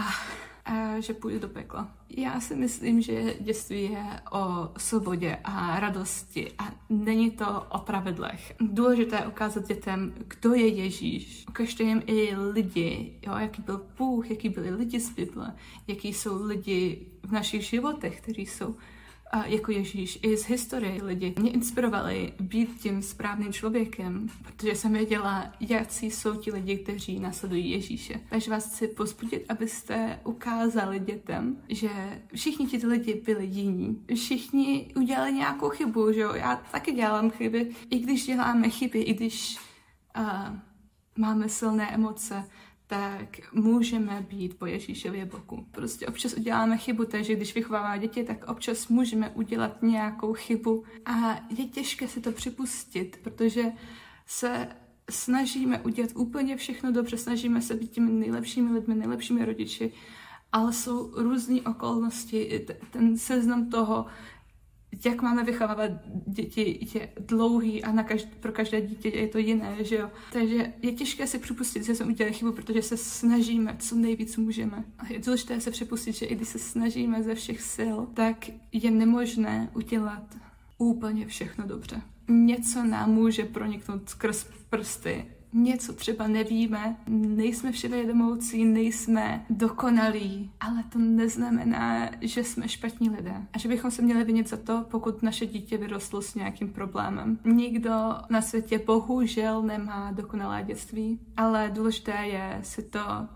že půjdu do pekla. Já si myslím, že dětství je o svobodě a radosti a není to o pravidlech. Důležité je ukázat dětem, kdo je Ježíš. Ukažte jim i lidi, jo, jaký byl Bůh, jaký byli lidi z Bible, jaký jsou lidi v našich životech, kteří jsou jako Ježíš. I z historie lidi mě inspirovali být tím správným člověkem, protože jsem věděla, jaký jsou ti lidi, kteří následují Ježíše. Takže vás chci pozbudit, abyste ukázali dětem, že všichni ti lidi byli jiní. Všichni udělali nějakou chybu, že jo? Já taky dělám chyby. I když děláme chyby, i když máme silné emoce, tak můžeme být po Ježíšově boku. Prostě občas uděláme chybu, takže když vychováváme děti, tak občas můžeme udělat nějakou chybu. A je těžké si to připustit, protože se snažíme udělat úplně všechno dobře, snažíme se být těmi nejlepšími lidmi, nejlepšími rodiči, ale jsou různé okolnosti, ten seznam toho, jak máme vychovávat děti, je dlouhý a pro každé dítě je to jiné, že jo. Takže je těžké si připustit, že jsme udělali chybu, protože se snažíme, co nejvíc můžeme. A je důležité se připustit, že i když se snažíme ze všech sil, tak je nemožné udělat úplně všechno dobře. Něco nám může proniknout skrz prsty. Něco třeba nevíme, nejsme vševědomoucí, nejsme dokonalí, ale to neznamená, že jsme špatní lidé. A že bychom se měli vinit za to, pokud naše dítě vyrostlo s nějakým problémem. Nikdo na světě bohužel nemá dokonalé dětství, ale důležité je si to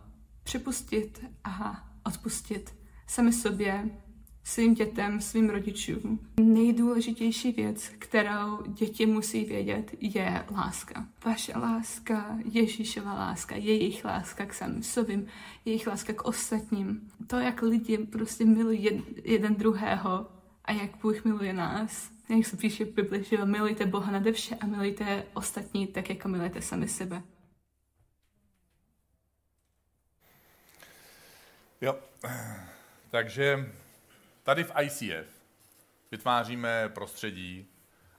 připustit a odpustit sami sobě, svým dětem, svým rodičům. Nejdůležitější věc, kterou děti musí vědět, je láska. Vaše láska, Ježíšova láska, jejich láska k samým sobě, jejich láska k ostatním. To, jak lidi prostě milují jeden druhého a jak Bůh miluje nás. Jak se píše v Bibli, že milujte Boha nade vše a milujte ostatní tak, jako milujete sami sebe. Jo, takže tady v ICF vytváříme prostředí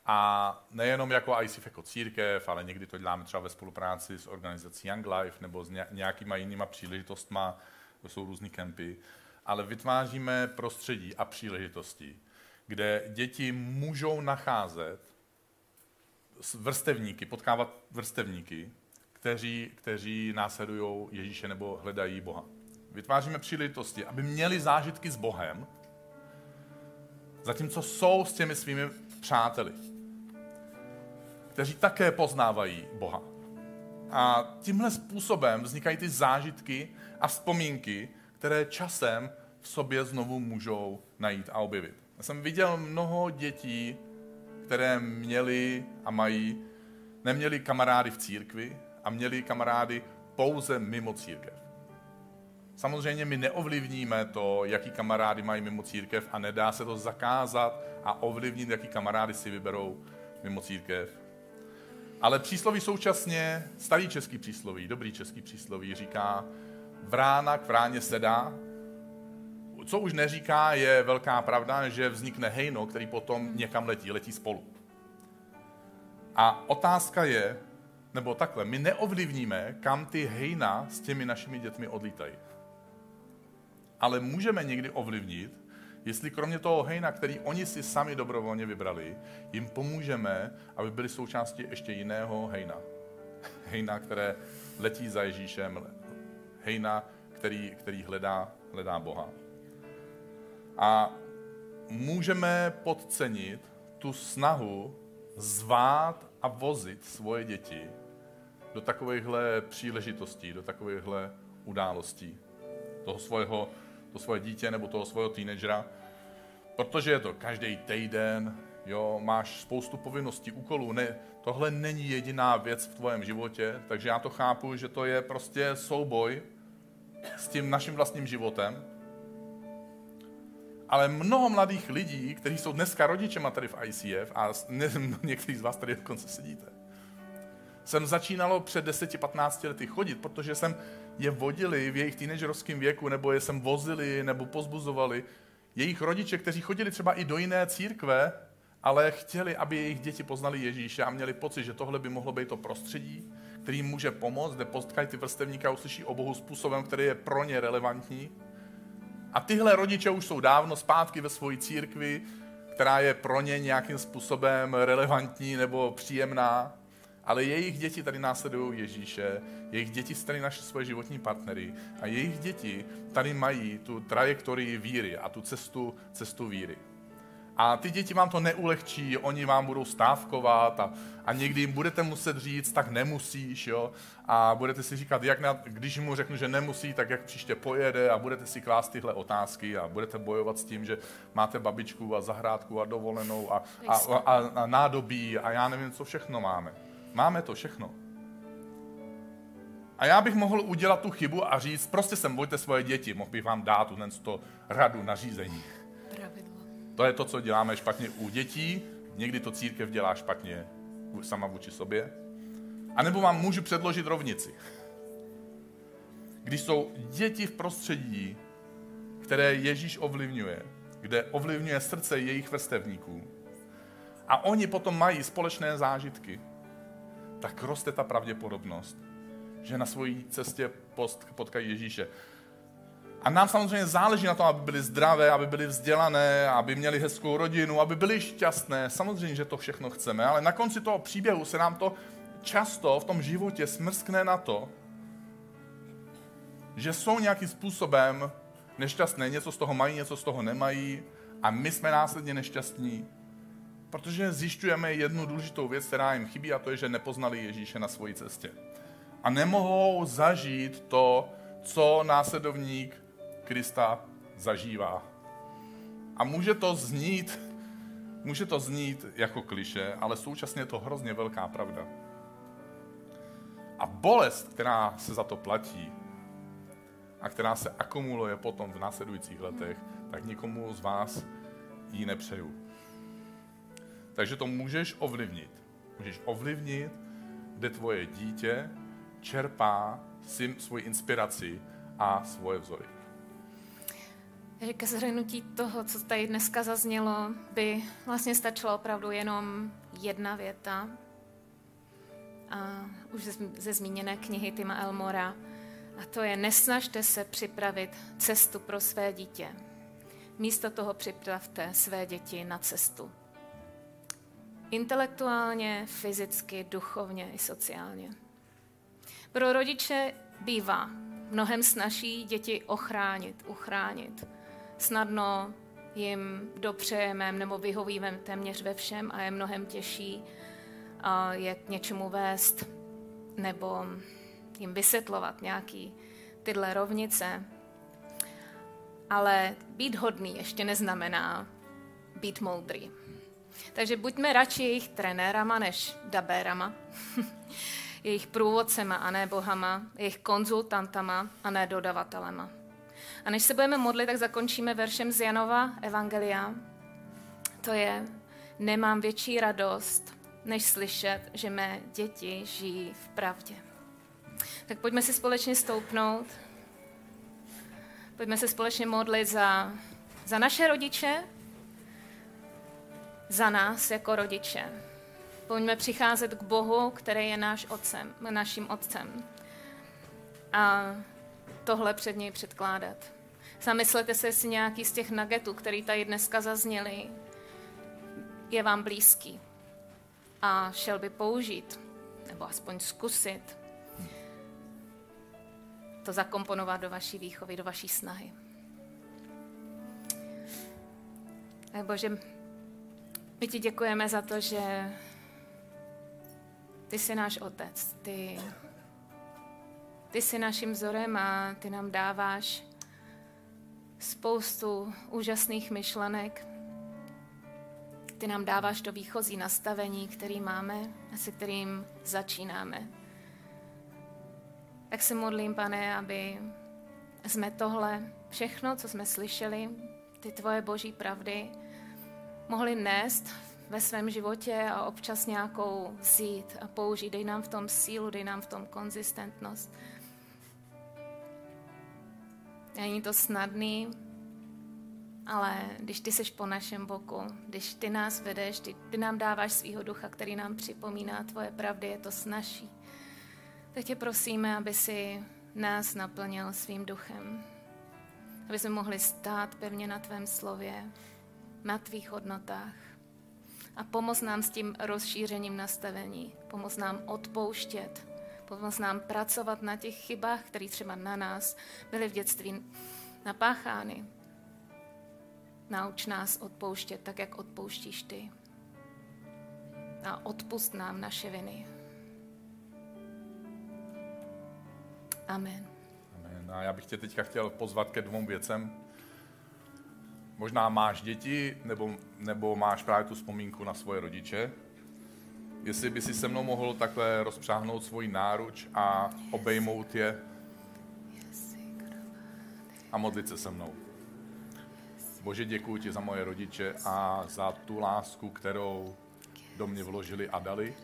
a nejenom jako ICF jako církev, ale někdy to děláme třeba ve spolupráci s organizací Young Life nebo s nějakýma jinýma příležitostma, to jsou různý kempy, ale vytváříme prostředí a příležitosti, kde děti můžou nacházet vrstevníky, potkávat vrstevníky, kteří následují Ježíše nebo hledají Boha. Vytváříme příležitosti, aby měli zážitky s Bohem, zatímco jsou s těmi svými přáteli, kteří také poznávají Boha. A tímhle způsobem vznikají ty zážitky a vzpomínky, které časem v sobě znovu můžou najít a objevit. Já jsem viděl mnoho dětí, které měly a mají, neměly kamarády v církvi a měly kamarády pouze mimo církev. Samozřejmě my neovlivníme to, jaký kamarády mají mimo církev a nedá se to zakázat a ovlivnit, jaký kamarády si vyberou mimo církev. Ale přísloví současně, starý český přísloví, dobrý český přísloví říká, vrána k vráně sedá. Co už neříká, je velká pravda, že vznikne hejno, který potom někam letí spolu. A otázka je, nebo takhle, my neovlivníme, kam ty hejna s těmi našimi dětmi odlítají. Ale můžeme někdy ovlivnit, jestli kromě toho hejna, který oni si sami dobrovolně vybrali, jim pomůžeme, aby byli součástí ještě jiného hejna. Hejna, které letí za Ježíšem. Hejna, který hledá hledá Boha. A můžeme podcenit tu snahu zvát a vozit svoje děti do takovýchhle příležitostí, do takovýchhle událostí. To svoje dítě nebo toho svého teenagera. Protože je to každý týden, jo, máš spoustu povinností, úkolů. Ne, tohle není jediná věc v tvém životě, takže já to chápu, že to je prostě souboj s tím naším vlastním životem. Ale mnoho mladých lidí, kteří jsou dneska rodičema tady v ICF, a někteří z vás tady dokonce sedíte, jsem začínalo před 10-15 lety chodit, protože jsem je vodili v jejich teenagerovském věku, nebo je jsem vozili, nebo pozbuzovali. Jejich rodiče, kteří chodili třeba i do jiné církve, ale chtěli, aby jejich děti poznali Ježíše a měli pocit, že tohle by mohlo být to prostředí, který jim může pomoct, kde potkají ty vrstevníky a uslyší o Bohu způsobem, který je pro ně relevantní. A tyhle rodiče už jsou dávno zpátky ve své církvi, která je pro ně nějakým způsobem relevantní nebo příjemná, ale jejich děti tady následují Ježíše, jejich děti tady naše svoje životní partnery a jejich děti tady mají tu trajektorii víry a tu cestu víry. A ty děti vám to neulehčí, oni vám budou stávkovat a někdy jim budete muset říct, tak nemusíš, jo? A budete si říkat, když mu řeknu, že nemusí, tak jak příště pojede a budete si klást tyhle otázky a budete bojovat s tím, že máte babičku a zahrádku a dovolenou a nádobí a já nevím, co všechno máme. Máme to všechno. A já bych mohl udělat tu chybu a říct, prostě sem bojte svoje děti, mohl bych vám dát tu radu, nařízení. Pravidlo. To je to, co děláme špatně u dětí, někdy to církev dělá špatně sama vůči sobě. A nebo vám můžu předložit rovnici. Když jsou děti v prostředí, které Ježíš ovlivňuje, kde ovlivňuje srdce jejich vrstevníků a oni potom mají společné zážitky, tak roste ta pravděpodobnost, že na své cestě potkají Ježíše. A nám samozřejmě záleží na tom, aby byli zdravé, aby byli vzdělané, aby měli hezkou rodinu, aby byli šťastné. Samozřejmě, že to všechno chceme, ale na konci toho příběhu se nám to často v tom životě smrskne na to, že jsou nějakým způsobem nešťastné, něco z toho mají, něco z toho nemají a my jsme následně nešťastní. Protože zjišťujeme jednu důležitou věc, která jim chybí, a to je, že nepoznali Ježíše na své cestě. A nemohou zažít to, co následovník Krista zažívá. A může to znít jako klišé, ale současně je to hrozně velká pravda. A bolest, která se za to platí a která se akumuluje potom v následujících letech, tak nikomu z vás ji nepřeju. Takže to můžeš ovlivnit. Můžeš ovlivnit, kde tvoje dítě čerpá svoji inspiraci a svoje vzory. Takže ke shrnutí toho, co tady dneska zaznělo, by vlastně stačila opravdu jenom jedna věta. A už ze zmíněné knihy Tima Elmora. A to je, nesnažte se připravit cestu pro své dítě. Místo toho připravte své děti na cestu. Intelektuálně, fyzicky, duchovně i sociálně. Pro rodiče bývá mnohem snaží děti uchránit. Snadno jim dopřejeme nebo vyhovíme téměř ve všem a je mnohem těžší je k něčemu vést nebo jim vysvětlovat nějaký tyhle rovnice. Ale být hodný ještě neznamená být moudrý. Takže buďme radši jejich trenérama než dabérama, jejich průvodcema a ne bohama, jejich konzultantama a ne dodavatelema. A než se budeme modlit, tak zakončíme veršem z Janova Evangelia. To je, nemám větší radost, než slyšet, že mé děti žijí v pravdě. Tak pojďme si společně stoupnout, pojďme se společně modlit za naše rodiče, za nás jako rodiče. Pojďme přicházet k Bohu, který je naším otcem. A tohle před něj předkládat. Zamyslete se, jestli nějaký z těch nuggetů, který tady dneska zazněli, je vám blízký. A šel by použít, nebo aspoň zkusit, to zakomponovat do vaší výchovy, do vaší snahy. Bože, my ti děkujeme za to, že ty jsi náš otec, ty jsi naším vzorem a ty nám dáváš spoustu úžasných myšlenek. Ty nám dáváš to výchozí nastavení, který máme a se kterým začínáme. Tak se modlím, Pane, aby jsme tohle, všechno, co jsme slyšeli, ty tvoje boží pravdy, mohli nést ve svém životě a občas nějakou vzít a použít. Dej nám v tom sílu, dej nám v tom konzistentnost. Není to snadný, ale když ty seš po našem boku, když ty nás vedeš, ty nám dáváš svýho ducha, který nám připomíná tvoje pravdy, je to snazší. Tak tě prosíme, aby si nás naplnil svým duchem. Aby jsme mohli stát pevně na tvém slově, na tvých hodnotách. A pomoz nám s tím rozšířením nastavení. Pomoz nám odpouštět. Pomoz nám pracovat na těch chybách, které třeba na nás byly v dětství napáchány. Nauč nás odpouštět tak, jak odpouštíš ty. A odpust nám naše viny. Amen. Amen. A já bych tě teďka chtěl pozvat ke dvou věcem. Možná máš děti, nebo máš právě tu vzpomínku na svoje rodiče. Jestli by si se mnou mohl takhle rozpřáhnout svoji náruč a obejmout je a modlit se mnou. Bože, děkuji ti za moje rodiče a za tu lásku, kterou do mě vložili a dali.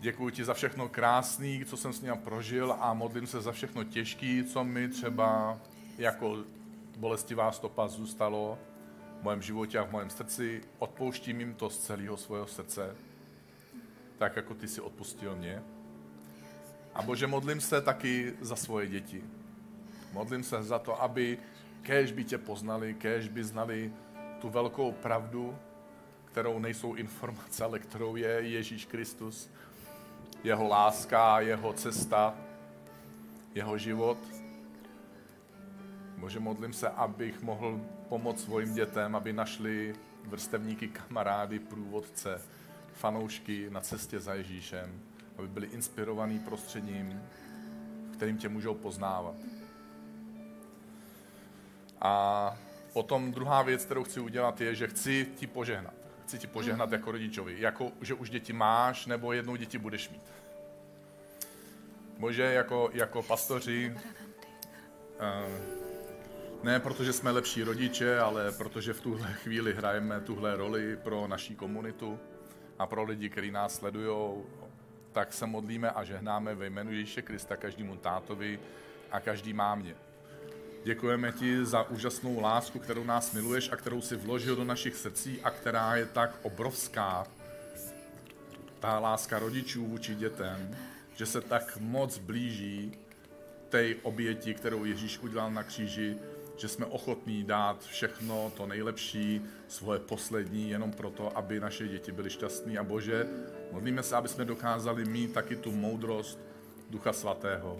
Děkuji ti za všechno krásný, co jsem s ním prožil, a modlím se za všechno těžký, co mi třeba jako bolestivá stopa zůstalo v mém životě a v mém srdci. Odpouštím jim to z celého svého srdce, tak jako ty jsi odpustil mě. A Bože, modlím se taky za svoje děti. Modlím se za to, aby kéž by tě poznali, kéž by znali tu velkou pravdu, kterou nejsou informace, ale kterou je Ježíš Kristus. Jeho láska, jeho cesta, jeho život. Bože, modlím se, abych mohl pomoct svým dětem, aby našli vrstevníky, kamarády, průvodce, fanoušky na cestě za Ježíšem, aby byli inspirovaní prostředím, kterým tě můžou poznávat. A potom druhá věc, kterou chci udělat, je, že chci ti požehnat. Chci ti požehnat jako rodičovi, jako že už děti máš, nebo jednou děti budeš mít. Bože, jako pastoři, ne protože jsme lepší rodiče, ale protože v tuhle chvíli hrajeme tuhle roli pro naší komunitu a pro lidi, kteří nás sledujou, tak se modlíme a žehnáme ve jménu Ježíše Krista každému tátovi a každý mámě. Děkujeme ti za úžasnou lásku, kterou nás miluješ a kterou si vložil do našich srdcí a která je tak obrovská, ta láska rodičů vůči dětem, že se tak moc blíží té oběti, kterou Ježíš udělal na kříži, že jsme ochotní dát všechno, to nejlepší, svoje poslední, jenom proto, aby naše děti byly šťastný. A Bože, modlíme se, aby jsme dokázali mít taky tu moudrost Ducha Svatého.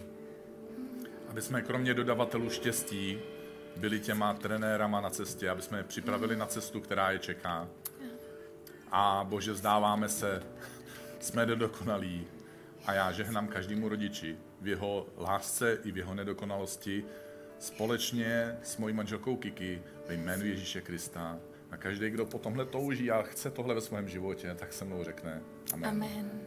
Aby jsme kromě dodavatelů štěstí byli těma trenérama na cestě, aby jsme je připravili na cestu, která je čeká. A Bože, vzdáváme se, jsme nedokonalí. A já žehnám každému rodiči v jeho lásce i v jeho nedokonalosti společně s mojí manželkou Kiki ve jménu Ježíše Krista. A každý, kdo po tomhle touží a chce tohle ve svém životě, tak se mnou řekne amen. Amen.